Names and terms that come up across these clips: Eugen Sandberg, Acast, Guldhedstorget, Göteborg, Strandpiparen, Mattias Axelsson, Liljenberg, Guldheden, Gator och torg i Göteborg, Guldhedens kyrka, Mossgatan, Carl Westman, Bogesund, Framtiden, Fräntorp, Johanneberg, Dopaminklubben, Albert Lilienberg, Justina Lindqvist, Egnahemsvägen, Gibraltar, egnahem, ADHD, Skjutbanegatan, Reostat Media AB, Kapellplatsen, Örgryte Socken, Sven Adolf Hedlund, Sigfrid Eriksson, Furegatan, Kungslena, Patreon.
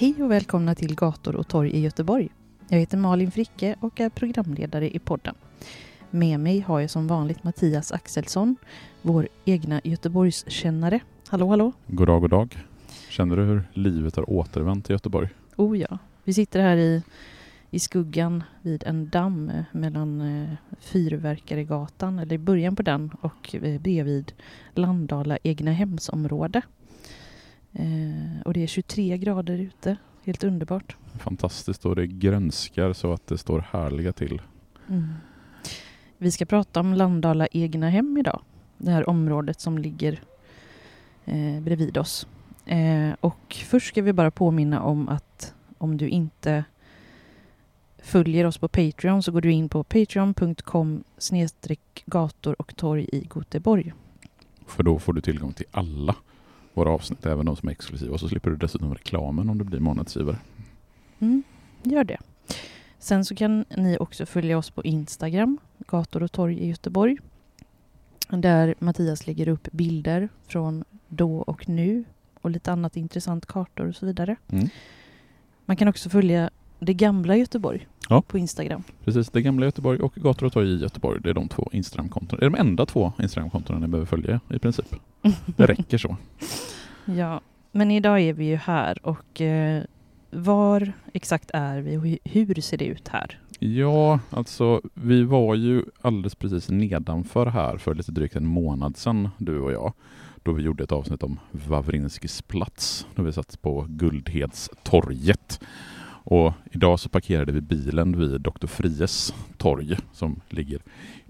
Hej och välkomna till Gator och torg i Göteborg. Jag heter Malin Fricke och är programledare i podden. Med mig har jag som vanligt Mattias Axelsson, vår egna Göteborgskännare. Hallå, hallå. God dag, god dag. Känner du hur livet har återvänt i Göteborg? Oh ja, vi sitter här i skuggan vid en damm mellan Fyrverkerigatan, eller i början på den, och bredvid Landala egna hemsområde. Och det är 23 grader ute. Helt underbart. Fantastiskt, och det grönskar så att det står härliga till. Mm. Vi ska prata om Landala egna hem idag. Det här området som ligger bredvid oss. Och först ska vi bara påminna om att om du inte följer oss på Patreon så går du in på patreon.com/gator och torg i Göteborg. För då får du tillgång till alla våra avsnitt, även de som är exklusiva. Och så slipper du dessutom reklamen om du blir månadsgivare. Mm, gör det. Sen så kan ni också följa oss på Instagram, Gator och torg i Göteborg. Där Mattias lägger upp bilder från då och nu. Och lite annat intressant, kartor och så vidare. Mm. Man kan också följa det gamla Göteborg på Instagram. Precis, det gamla Göteborg och Gator och torg i Göteborg. Det är de två Instagram-konton. Det är de enda två Instagram-konton ni behöver följa i princip. Det räcker så. Ja, men idag är vi ju här, och var exakt är vi och hur ser det ut här? Ja, alltså vi var ju alldeles precis nedanför här för lite drygt en månad sedan, du och jag. Då vi gjorde ett avsnitt om Wavrinskys plats, då vi satt på Guldhedstorget. Och idag så parkerade vi bilen vid Dr. Fries torg som ligger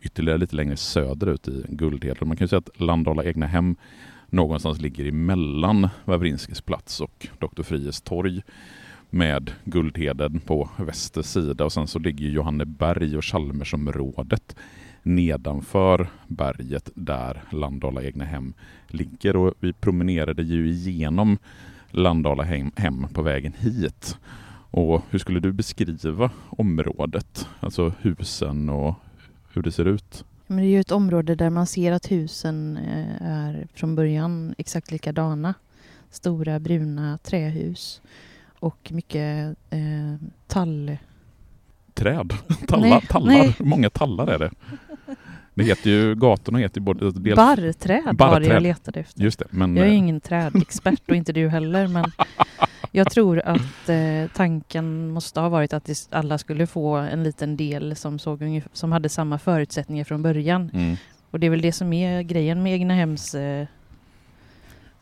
ytterligare lite längre söderut i Guldheden. Man kan ju säga att Landala egna hem någonstans ligger emellan Wawrinskys plats och Dr. Fries torg med Guldheden på väster sida. Och sen så ligger Johanneberg och Chalmersområdet nedanför berget där Landala egna hem ligger. Och vi promenerade ju igenom Landala hem på vägen hit. Och hur skulle du beskriva området? Alltså husen och hur det ser ut? Men det är ju ett område där man ser att husen är från början exakt likadana. Stora bruna trähus och mycket tall. Träd? Tallar. Många tallar är det. Det heter ju, gatorna heter ju både... Dels barrträd var det jag letade efter. Just det, men... Jag är ju ingen trädexpert och inte du heller, men... Jag tror att tanken måste ha varit att alla skulle få en liten del som hade samma förutsättningar från början. Mm. Och det är väl det som är grejen med egnahems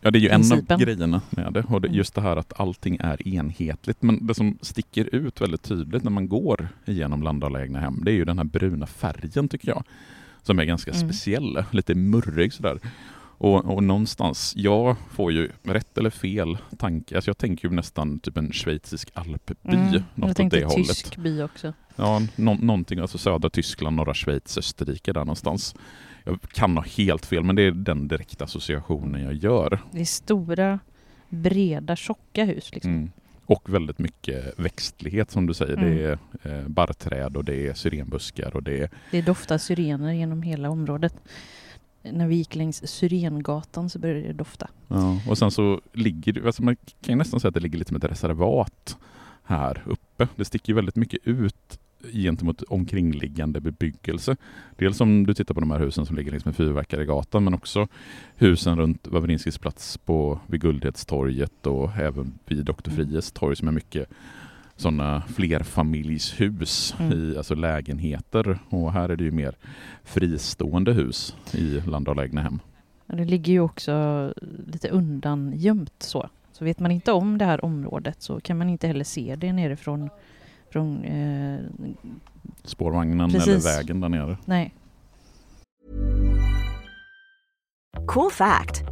ja, det är ju principen. En av grejerna med det. Och det, just det här att allting är enhetligt. Men det som sticker ut väldigt tydligt när man går igenom Landala egna hem, det är ju den här bruna färgen, tycker jag. Som är ganska speciell, lite murrig sådär. Och någonstans, jag får ju rätt eller fel tanke. Alltså jag tänker ju nästan typ en schweizisk alpby. Något jag tänkte åt det tysk hållet. By också. Ja, någonting, alltså södra Tyskland, norra Schweiz, Österrike där någonstans. Jag kan ha helt fel, men det är den direkta associationen jag gör. Det är stora, breda, tjocka hus liksom. Mm. Och väldigt mycket växtlighet som du säger. Det är barrträd och det är syrenbuskar. Och det doftar syrener genom hela området. När vi gick längs Syrengatan så började det dofta. Ja, och sen så ligger det, alltså man kan nästan säga att det ligger lite med ett reservat här uppe. Det sticker ju väldigt mycket ut gentemot omkringliggande bebyggelse. Dels om du tittar på de här husen som ligger längs med Fyrverkerigatan, men också husen runt Wawrinskys plats vid Guldhedstorget och även vid Dr. Fries torg som är mycket sådana flerfamiljshus, i, alltså lägenheter. Och här är det ju mer fristående hus i Landala egna hem. Ja, det ligger ju också lite undan gömt så. Så vet man inte om det här området så kan man inte heller se det nerifrån från, spårvagnen precis. Eller vägen där nere. Nej. Cool fact,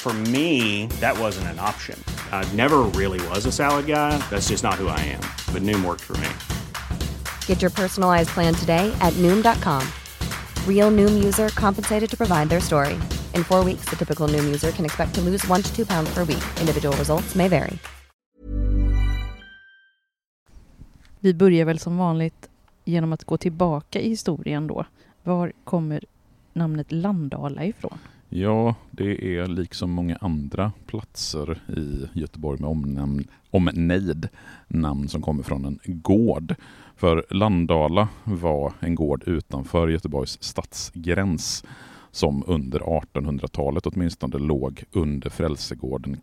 For me, that wasn't an option. I never really was a salad guy. That's just not who I am. But Noom worked for me. Get your personalized plan today at Noom.com. Real Noom user compensated to provide their story. In 4 weeks, the typical Noom user can expect to lose 1 to 2 pounds per week. Individual results may vary. Vi börjar väl som vanligt genom att gå tillbaka i historien då. Var kommer namnet Landala ifrån? Ja, det är liksom många andra platser i Göteborg med omnejd namn som kommer från en gård. För Landala var en gård utanför Göteborgs stadsgräns som under 1800-talet åtminstone låg under frälsegården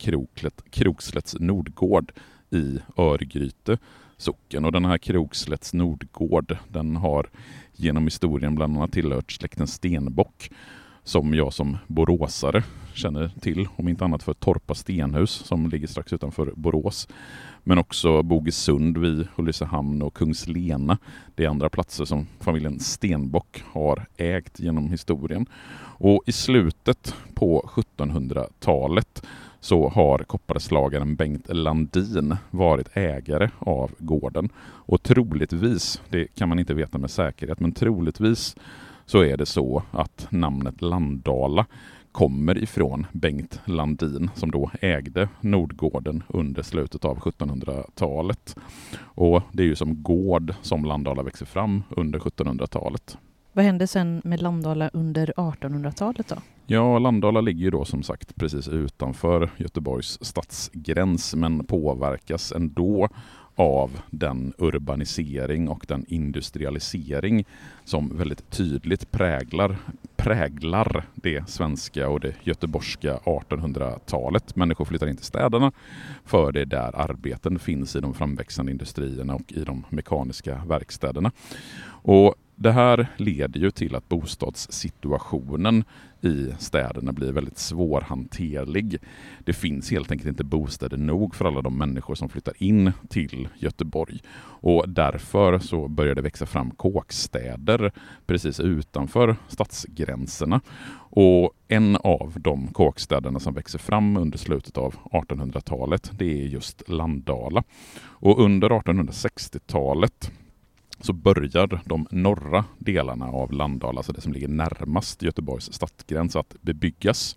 Krokslätts Nordgård i Örgryte Socken. Och den här Krokslätts Nordgård, den har genom historien bland annat tillhört släkten Stenbock, som jag som boråsare känner till, om inte annat för Torpa Stenhus som ligger strax utanför Borås. Men också Bogesund vid Hulissehamn och Kungslena. Det är andra platser som familjen Stenbock har ägt genom historien. Och i slutet på 1700-talet så har kopparslagaren Bengt Landin varit ägare av gården. Och troligtvis, det kan man inte veta med säkerhet, men troligtvis så är det så att namnet Landala kommer ifrån Bengt Landin som då ägde Nordgården under slutet av 1700-talet. Och det är ju som gård som Landala växer fram under 1700-talet. Vad hände sen med Landala under 1800-talet då? Ja, Landala ligger ju då som sagt precis utanför Göteborgs stadsgräns men påverkas ändå av den urbanisering och den industrialisering som väldigt tydligt präglar det svenska och det göteborgska 1800-talet. Människor flyttar in till städerna för det är där arbeten finns i de framväxande industrierna och i de mekaniska verkstäderna. Och det här leder ju till att bostadssituationen i städerna blir väldigt svårhanterlig. Det finns helt enkelt inte bostäder nog för alla de människor som flyttar in till Göteborg. Och därför så börjar det växa fram kåkstäder precis utanför stadsgränserna. Och en av de kåkstäderna som växer fram under slutet av 1800-talet, det är just Landala. Och under 1860-talet så börjar de norra delarna av Landala, alltså det som ligger närmast Göteborgs stadsgräns, att bebyggas.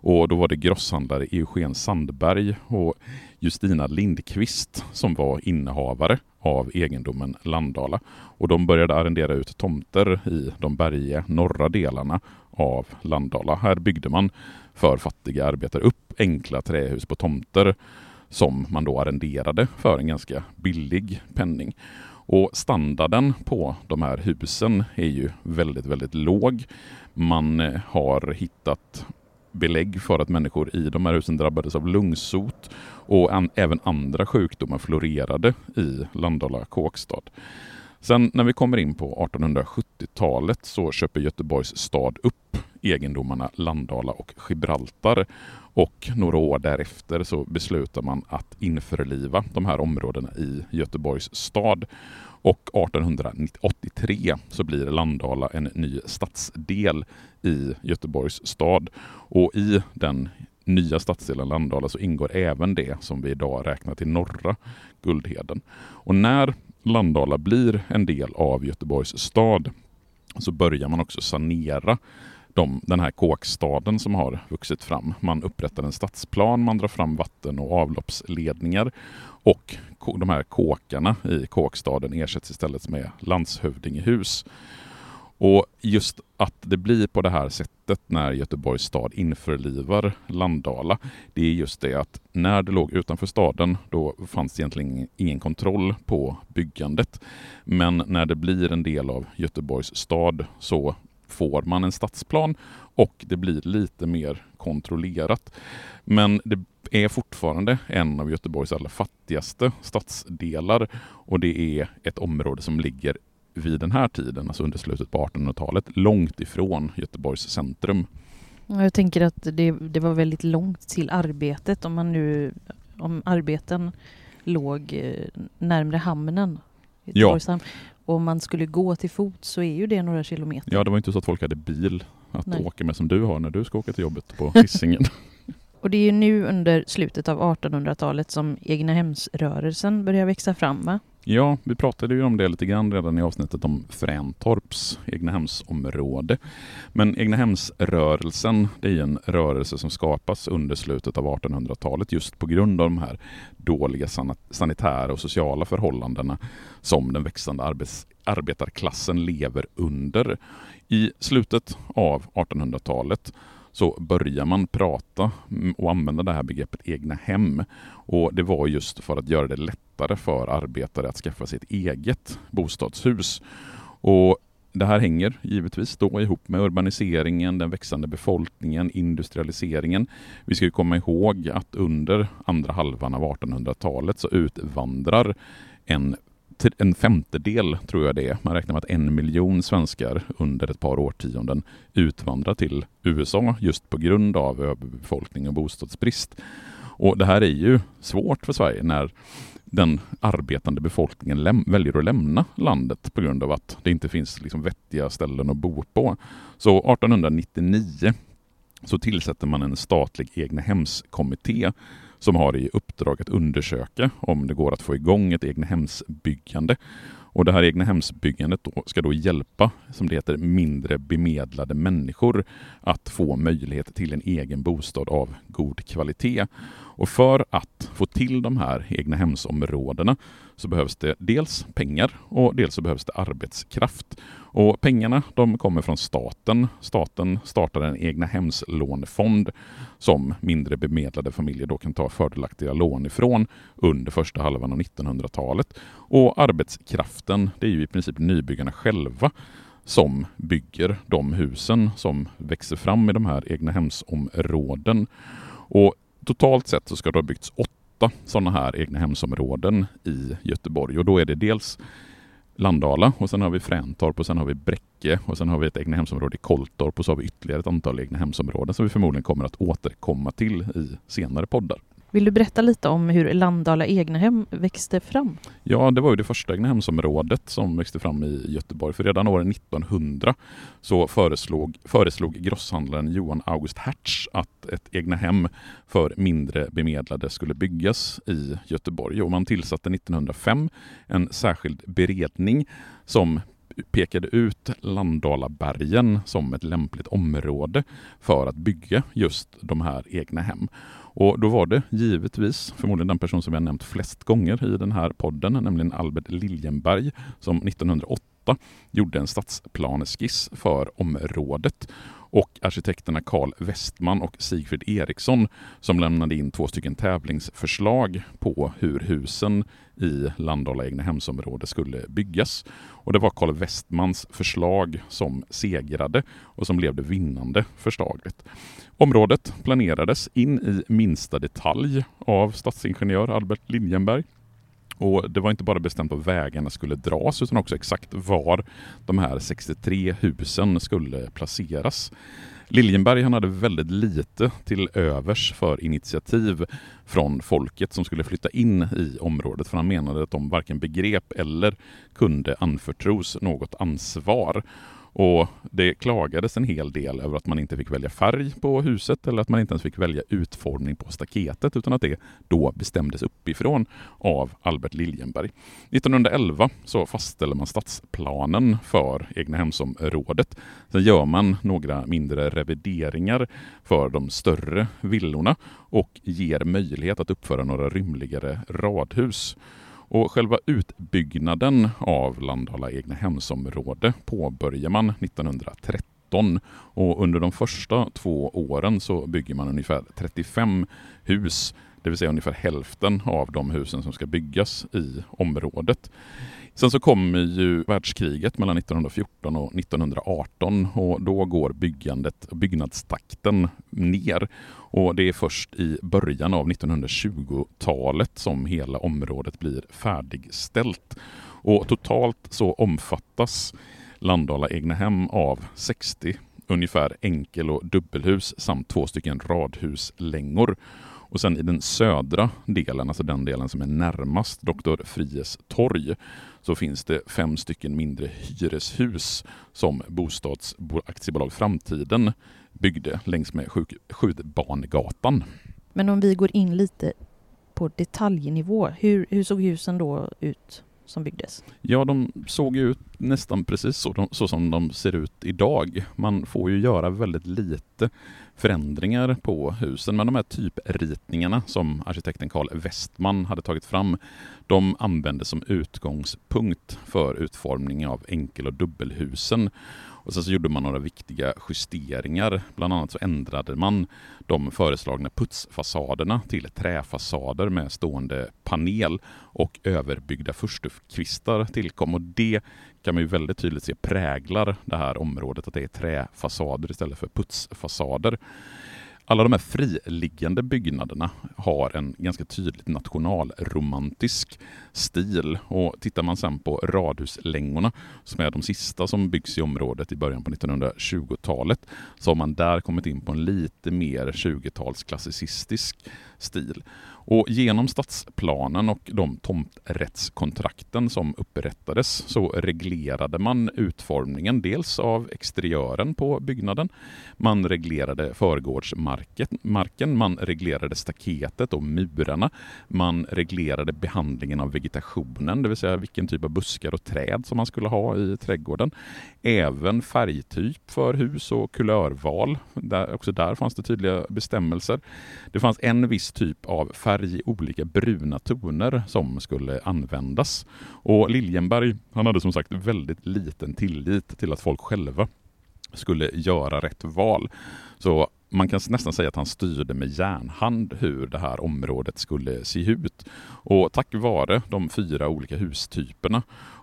Och då var det grosshandlare Eugen Sandberg och Justina Lindqvist som var innehavare av egendomen Landala. Och de började arrendera ut tomter i de bergiga norra delarna av Landala. Här byggde man för fattiga arbetare upp enkla trähus på tomter som man då arrenderade för en ganska billig penning. Och standarden på de här husen är ju väldigt, väldigt låg. Man har hittat belägg för att människor i de här husen drabbades av lungsot och även andra sjukdomar florerade i Landala kåkstad. Sen när vi kommer in på 1870-talet så köper Göteborgs stad upp egendomarna Landala och Gibraltar. Och några år därefter så beslutar man att införliva de här områdena i Göteborgs stad. Och 1883 så blir Landala en ny stadsdel i Göteborgs stad. Och i den nya stadsdelen Landala så ingår även det som vi idag räknar till norra Guldheden. Och när Landala blir en del av Göteborgs stad så börjar man också sanera den här kåkstaden som har vuxit fram. Man upprättar en stadsplan, man drar fram vatten- och avloppsledningar och de här kåkarna i kåkstaden ersätts istället med landshövdingehus. Och just att det blir på det här sättet när Göteborgs stad införlivar Landala, det är just det att när det låg utanför staden då fanns det egentligen ingen kontroll på byggandet. Men när det blir en del av Göteborgs stad så får man en stadsplan och det blir lite mer kontrollerat. Men det är fortfarande en av Göteborgs allra fattigaste stadsdelar och det är ett område som ligger vid den här tiden, alltså under slutet på 1800-talet, långt ifrån Göteborgs centrum. Jag tänker att det var väldigt långt till arbetet om arbeten låg närmare hamnen. Göteborgs hamn. Och om man skulle gå till fot så är ju det några kilometer. Ja, det var inte så att folk hade bil att åka med som du har när du ska åka till jobbet på Hisingen. Och det är ju nu under slutet av 1800-talet som egnahemsrörelsen börjar växa fram, va? Ja, vi pratade ju om det lite grann redan i avsnittet om Fräntorps egnahemsområde. Men egnahemsrörelsen, det är en rörelse som skapas under slutet av 1800-talet just på grund av de här dåliga sanitära och sociala förhållandena som den växande arbetarklassen lever under. I slutet av 1800-talet så börjar man prata och använda det här begreppet egna hem. Och det var just för att göra det lättare för arbetare att skaffa sitt eget bostadshus. Och det här hänger givetvis då ihop med urbaniseringen, den växande befolkningen, industrialiseringen. Vi ska ju komma ihåg att under andra halvan av 1800-talet så utvandrar en femtedel, tror jag det är. Man räknar med att 1 miljon svenskar under ett par årtionden utvandrar till USA just på grund av överbefolkning och bostadsbrist. Och det här är ju svårt för Sverige när den arbetande befolkningen väljer att lämna landet på grund av att det inte finns liksom vettiga ställen att bo på. Så 1899 så tillsätter man en statlig egnahemskommitté som har i uppdrag att undersöka om det går att få igång ett egnahemsbyggande. Och det här egnahemsbyggandet då ska då hjälpa, som det heter, mindre bemedlade människor att få möjlighet till en egen bostad av god kvalitet. Och för att få till de här egnahemsområdena så behövs det dels pengar och dels så behövs det arbetskraft. Och pengarna, de kommer från staten. Staten startar en egnahemslånefond som mindre bemedlade familjer då kan ta fördelaktiga lån ifrån under första halvan av 1900-talet. Och arbetskraften, det är ju i princip nybyggarna själva som bygger de husen som växer fram i de här egnahemsområden. Och totalt sett så ska det ha byggts 8 sådana här egnahemsområden i Göteborg. Och då är det dels Landala och sen har vi Fräntorp och sen har vi Bräcke och sen har vi ett egnahemsområde i Koltorp och så har vi ytterligare ett antal egnahemsområden som vi förmodligen kommer att återkomma till i senare poddar. Vill du berätta lite om hur Landala egnahem växte fram? Ja, det var ju det första egnahemsområdet som växte fram i Göteborg. För redan år 1900 så föreslog grosshandlaren Johan August Hertz att ett egnahem för mindre bemedlade skulle byggas i Göteborg. Och man tillsatte 1905 en särskild beredning som pekade ut Landalabergen som ett lämpligt område för att bygga just de här egna hem. Och då var det givetvis förmodligen den person som jag nämnt flest gånger i den här podden, nämligen Albert Lilienberg, som 1908 gjorde en stadsplaneskiss för området. Och arkitekterna Carl Westman och Sigfrid Eriksson som lämnade in 2 tävlingsförslag på hur husen i Landala egnahemsområde skulle byggas. Och det var Carl Westmans förslag som segrade och som blev det vinnande förslaget. Området planerades in i minsta detalj av stadsingenjör Albert Lilienberg. Och det var inte bara bestämt att vägarna skulle dras utan också exakt var de här 63 husen skulle placeras. Liljenberg hade väldigt lite till övers för initiativ från folket som skulle flytta in i området. För han menade att de varken begrep eller kunde anförtros något ansvar. Och det klagades en hel del över att man inte fick välja färg på huset eller att man inte ens fick välja utformning på staketet utan att det då bestämdes uppifrån av Albert Lilienberg. 1911 så fastställer man stadsplanen för egnahemsområdet. Sen gör man några mindre revideringar för de större villorna och ger möjlighet att uppföra några rymligare radhus. Och själva utbyggnaden av Landala egna hemsområde påbörjar man 1913. Och under de första 2 åren så bygger man ungefär 35 hus. Det vill säga ungefär hälften av de husen som ska byggas i området. Sen så kommer ju världskriget mellan 1914 och 1918 och då går byggnadstakten ner. Och det är först i början av 1920-talet som hela området blir färdigställt. Och totalt så omfattas Landala egna hem av 60 ungefär enkel- och dubbelhus samt 2 stycken radhuslängor. Och sen i den södra delen, alltså den delen som är närmast Dr. Fries torg, så finns det 5 stycken mindre hyreshus som bostadsaktiebolag Framtiden byggde längs med Skjutbangatan. Men om vi går in lite på detaljnivå, hur såg husen då ut som byggdes? Ja, de såg ut nästan precis så som de ser ut idag. Man får ju göra väldigt lite förändringar på husen. Men de här typritningarna som arkitekten Carl Westman hade tagit fram, de användes som utgångspunkt för utformning av enkel- och dubbelhusen. Och sen så gjorde man några viktiga justeringar. Bland annat så ändrade man de föreslagna putsfasaderna till träfasader med stående panel och överbyggda furstukvistar tillkom. Och det kan man ju väldigt tydligt se präglar det här området, att det är träfasader istället för putsfasader. Alla de här friliggande byggnaderna har en ganska tydligt nationalromantisk stil. Och tittar man sen på radhuslängorna, som är de sista som byggs i området i början på 1920-talet, så har man där kommit in på en lite mer 20-talsklassicistisk stil. Och genom stadsplanen och de tomträttskontrakten som upprättades så reglerade man utformningen dels av exteriören på byggnaden, man reglerade förgårdsmarken, man reglerade staketet och murarna, man reglerade behandlingen av vegetationen, det vill säga vilken typ av buskar och träd som man skulle ha i trädgården. Även färgtyp för hus och kulörval, också där fanns det tydliga bestämmelser. Det fanns en viss typ av färg i olika bruna toner som skulle användas. Och Lilienberg, han hade som sagt väldigt liten tillit till att folk själva skulle göra rätt val. Så man kan nästan säga att han styrde med järnhand hur det här området skulle se ut. Och tack vare de 4 olika hustyperna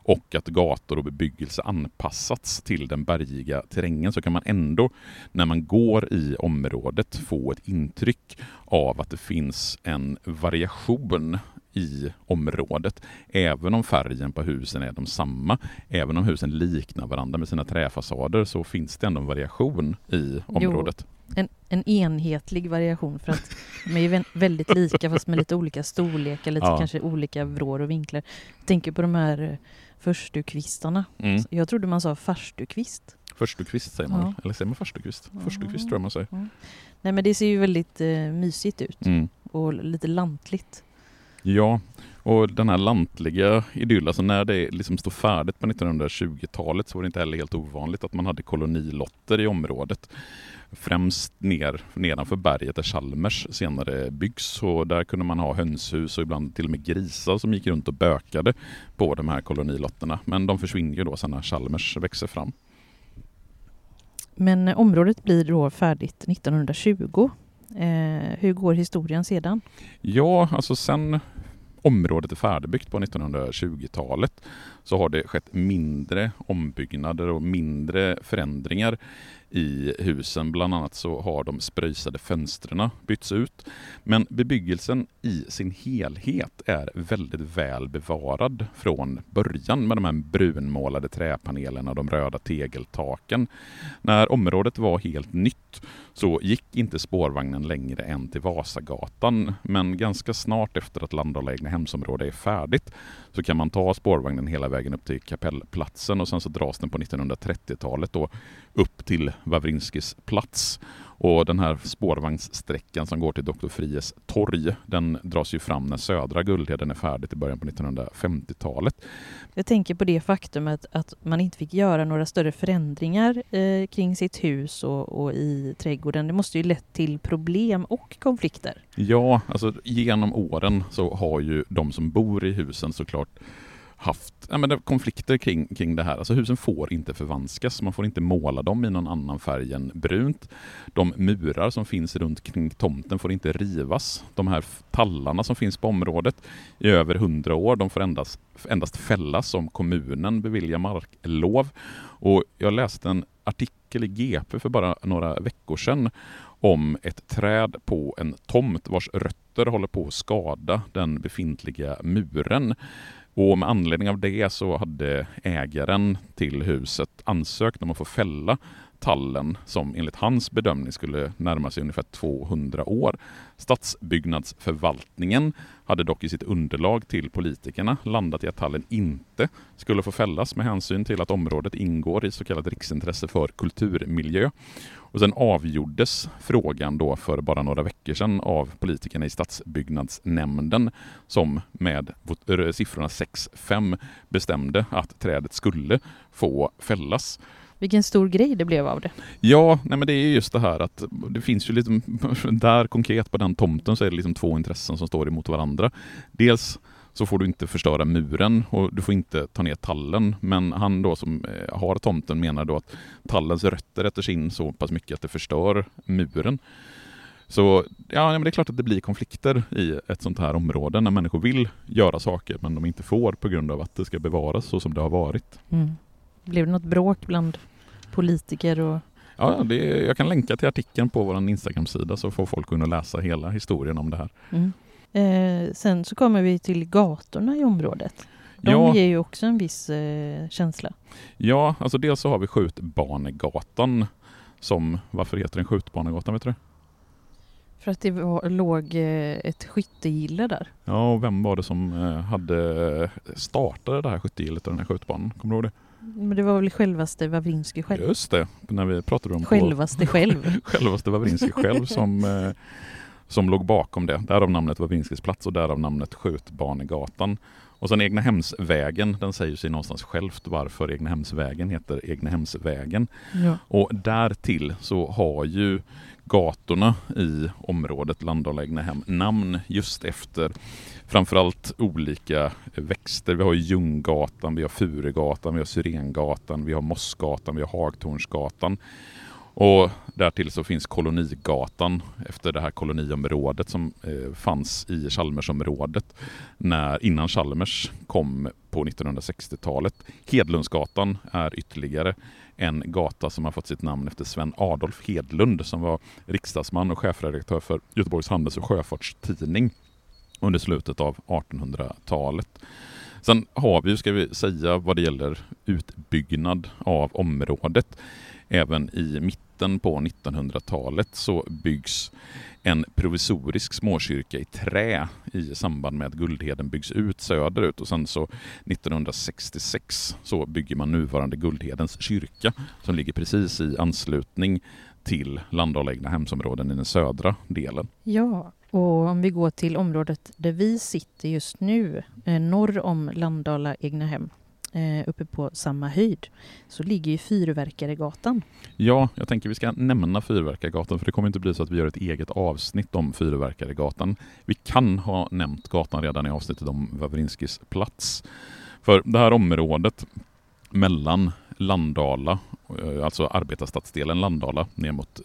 och att gator och bebyggelse anpassats till den bergiga terrängen så kan man ändå, när man går i området, få ett intryck av att det finns en variation i området, även om färgen på husen är de samma, även om husen liknar varandra med sina träfasader, så finns det ändå en variation i området. Jo, en enhetlig variation, för att de är väldigt lika fast med lite olika storlekar, lite kanske olika vrår och vinklar. Jag tänker på de här förstukvistarna. Mm. Jag trodde man sa farstukvist. Förstukvist säger man. Ja. Eller säger man förstukvist? Förstukvist tror jag man säger. Mm. Nej, men det ser ju väldigt mysigt ut. Mm. Och lite lantligt. Ja, och den här lantliga idyll, alltså när det liksom stod färdigt på 1920-talet så var det inte heller helt ovanligt att man hade kolonilotter i området. Främst nedanför berget där Chalmers senare byggs, och där kunde man ha hönshus och ibland till och med grisar som gick runt och bökade på de här kolonilotterna. Men de försvinner ju då sen när Chalmers växer fram. Men området blir då färdigt 1920. Hur går historien sedan? Ja, alltså sen området är färdigbyggt på 1920-talet så har det skett mindre ombyggnader och mindre förändringar i husen. Bland annat så har de spröjsade fönstren bytts ut. Men bebyggelsen i sin helhet är väldigt väl bevarad från början med de här brunmålade träpanelerna och de röda tegeltaken. När området var helt nytt så gick inte spårvagnen längre än till Vasagatan. Men ganska snart efter att Landala egna hemsområde är färdigt så kan man ta spårvagnen hela vägen upp till Kapellplatsen, och sen så dras den på 1930-talet då upp till Wavrinskys plats. Och den här spårvagnssträckan som går till Dr. Fries torg, den dras ju fram när södra Guldheden är färdigt i början på 1950-talet. Jag tänker på det faktumet att man inte fick göra några större förändringar kring sitt hus och i trädgården. Det måste ju lett till problem och konflikter. Ja, alltså genom åren så har ju de som bor i husen såklart haft konflikter kring det här. Alltså husen får inte förvanskas. Man får inte måla dem i någon annan färg än brunt. De murar som finns runt kring tomten får inte rivas. De här tallarna som finns på området i över 100 år, de får endast fällas om kommunen beviljar marklov. Och jag läste en artikel i GP för bara några veckor sedan om ett träd på en tomt vars rötter håller på att skada den befintliga muren. Och med anledning av det så hade ägaren till huset ansökt om att få fälla tallen som enligt hans bedömning skulle närma sig ungefär 200 år. Stadsbyggnadsförvaltningen hade dock i sitt underlag till politikerna landat i att tallen inte skulle få fällas med hänsyn till att området ingår i så kallat riksintresse för kulturmiljö. Och sen avgjordes frågan då för bara några veckor sedan av politikerna i stadsbyggnadsnämnden som med siffrorna 6-5 bestämde att trädet skulle få fällas. Vilken stor grej det blev av det. Ja, nej men det är just det här att det finns ju lite där konkret på den tomten så är det liksom två intressen som står emot varandra. Dels så får du inte förstöra muren och du får inte ta ner tallen. Men han då som har tomten menar då att tallens rötter rätter sig in så pass mycket att det förstör muren. Så ja, men det är klart att det blir konflikter i ett sånt här område när människor vill göra saker men de inte får på grund av att det ska bevaras så som det har varit. Mm. Blev det något bråk bland politiker? Och... Ja, jag kan länka till artikeln på vår Instagram-sida så får folk kunna läsa hela historien om det här. Mm. Sen så kommer vi till gatorna i området. De ger ju också en viss känsla. Ja, alltså dels så har vi Skjutbanegatan som... Varför heter den Skjutbanegatan, vet du? För att det låg ett skyttegille där. Ja, och vem var det som hade startade det här skyttegillet och den här skjutbanan? Kommer du ihåg det? Men det var väl självaste Wawrinski själv? Just det, när vi pratade om... Självaste Wawrinski själv som låg bakom det. Därav namnet Wawrinskys plats och därav namnet Skjutbanegatan. Och sen Egnahemsvägen, den säger sig någonstans självt varför Egnahemsvägen heter Egnahemsvägen. Ja. Och därtill så har ju gatorna i området Landala egna hem namn just efter framförallt olika växter. Vi har Ljunggatan, vi har Furegatan, vi har Syrengatan, vi har Mossgatan, vi har Hagtornsgatan. Och därtill så finns Kolonigatan efter det här koloniområdet som fanns i Chalmersområdet innan Chalmers kom på 1960-talet. Hedlundsgatan är ytterligare en gata som har fått sitt namn efter Sven Adolf Hedlund som var riksdagsman och chefredaktör för Göteborgs Handels- och Sjöfartstidning under slutet av 1800-talet. Sen har vi, ska vi säga, vad det gäller utbyggnad av området. Även i mitten på 1900-talet så byggs en provisorisk småkyrka i trä i samband med att Guldheden byggs ut söderut. Och sen så 1966 så bygger man nuvarande Guldhedens kyrka som ligger precis i anslutning till Landala egna hemsområden i den södra delen. Ja, och om vi går till området där vi sitter just nu, norr om Landala egna hem. Uppe på samma höjd så ligger ju Fyrverkerigatan. Ja, jag tänker vi ska nämna Fyrverkerigatan för det kommer inte bli så att vi gör ett eget avsnitt om Fyrverkerigatan. Vi kan ha nämnt gatan redan i avsnittet om Wawrinskys plats. För det här området mellan Landala, alltså arbetarstadsdelen Landala ner mot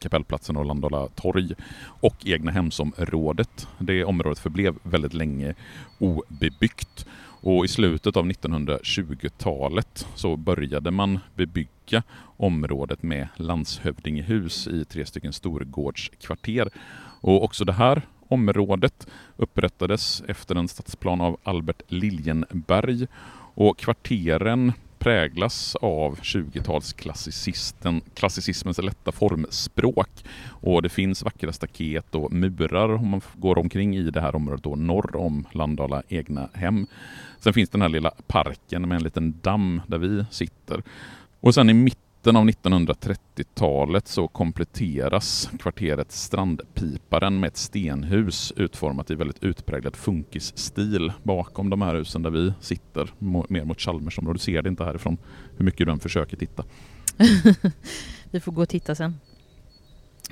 Kapellplatsen och Landala torg och Egnahemsområdet. Det området förblev väldigt länge obebyggt. Och i slutet av 1920-talet så började man bebygga området med landshövdingehus i 3 stycken storgårdskvarter. Och också det här området upprättades efter en stadsplan av Albert Lilienberg. Och kvarteren präglas av 20-talsklassicismens lätta formspråk. Och det finns vackra staket och murar om man går omkring i det här området då, norr om Landala egna hem. Sen finns den här lilla parken med en liten damm där vi sitter. Och sen i mitten mitten av 1930-talet så kompletteras kvarteret Strandpiparen med ett stenhus utformat i väldigt utpräglad funkisstil bakom de här husen där vi sitter, mer mot Chalmersområdet. Du ser det inte härifrån hur mycket du än försöker titta. Vi får gå och titta sen.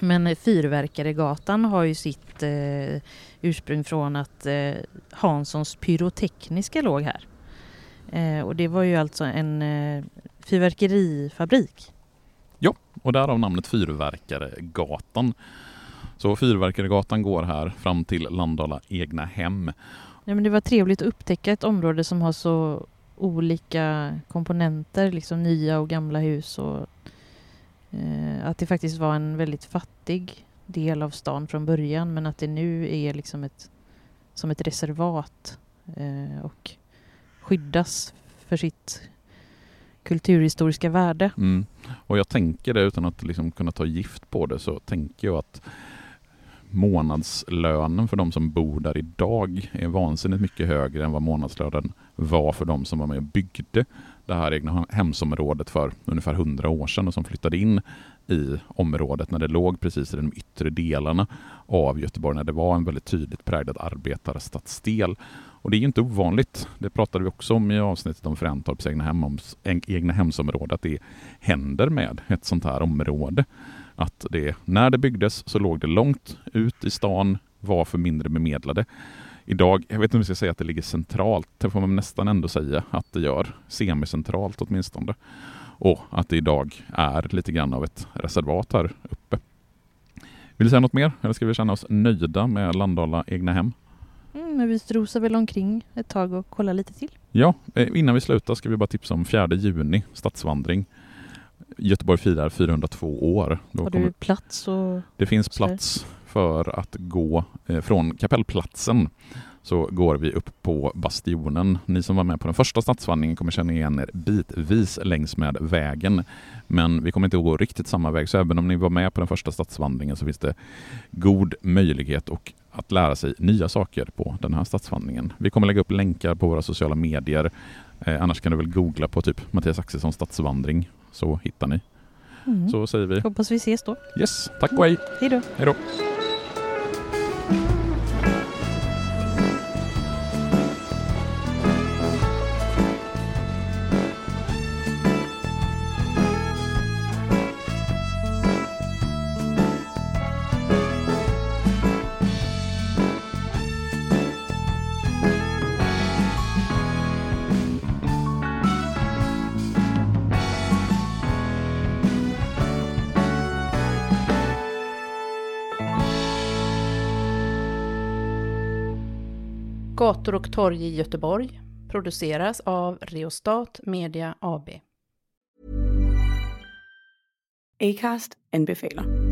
Men Fyrverkerigatan har ju sitt ursprung från att Hanssons pyrotekniska låg här. Och det var ju alltså en fyrverkerifabrik. Ja, och därav namnet Fyrverkerigatan. Så Fyrverkerigatan går här fram till Landala egna hem. Ja, men det var trevligt att upptäcka ett område som har så olika komponenter, liksom nya och gamla hus, och att det faktiskt var en väldigt fattig del av stan från början, men att det nu är liksom som ett reservat och skyddas för sitt kulturhistoriska värde. Mm. Och jag tänker det, utan att liksom kunna ta gift på det, så tänker jag att månadslönen för de som bor där idag är vansinnigt mycket högre än vad månadslönen var för de som var med och byggde det här egna hemsområdet för ungefär 100 år sedan och som flyttade in i området när det låg precis i de yttre delarna av Göteborg, när det var en väldigt tydligt präglad arbetarstadsdel. Och det är ju inte ovanligt, det pratade vi också om i avsnittet om Fräntorps egna hemsområde, att det händer med ett sånt här område. Att det, när det byggdes så låg det långt ut i stan, var för mindre bemedlade. Idag, jag vet inte om vi ska säga att det ligger centralt, det får man nästan ändå säga att det gör, semicentralt åtminstone. Och att det idag är lite grann av ett reservat här uppe. Vill du säga något mer, eller ska vi känna oss nöjda med Landala egna hem? Men vi strosar väl omkring ett tag och kollar lite till. Ja, innan vi slutar ska vi bara tipsa om 4 juni, stadsvandring. Göteborg firar 402 år. Då har du plats? Och... Det finns plats för att gå från Kapellplatsen. Så går vi upp på Bastionen. Ni som var med på den första stadsvandringen kommer känna igen er bitvis längs med vägen. Men vi kommer inte gå riktigt samma väg. Så även om ni var med på den första stadsvandringen så finns det god möjlighet och att lära sig nya saker på den här stadsvandringen. Vi kommer lägga upp länkar på våra sociala medier. Annars kan du väl googla på typ Mattias Axelsson stadsvandring, så hittar ni. Så säger vi. Hoppas vi ses då. Yes, tack och hej. Hej då. Gator och torg i Göteborg produceras av Reostat Media AB. Acast anbefaler.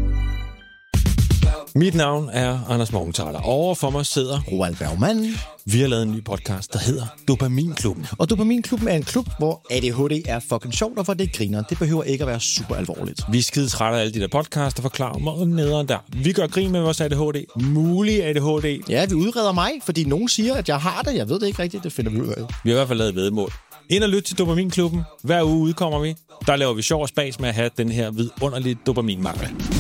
Mit navn er Anders Morgenthaler. Over for mig sidder Roald Bergmann. Vi har lavet en ny podcast, der hedder Dopaminklubben. Og Dopaminklubben er en klub, hvor ADHD er fucking sjovt, og hvor det griner. Det behøver ikke at være super alvorligt. Vi er skide trætte af alle de der podcasts, der forklarer mig og nederen der. Vi gør grin med vores ADHD. Mulig ADHD. Ja, vi udreder mig, fordi nogen siger, at jeg har det. Jeg ved det ikke rigtigt, det finder vi ud af. Vi har i hvert fald lavet vedmål. Ind og lyt til Dopaminklubben. Hver uge udkommer vi. Der laver vi sjov og spas med at have den her vidunderlige dopaminmangel.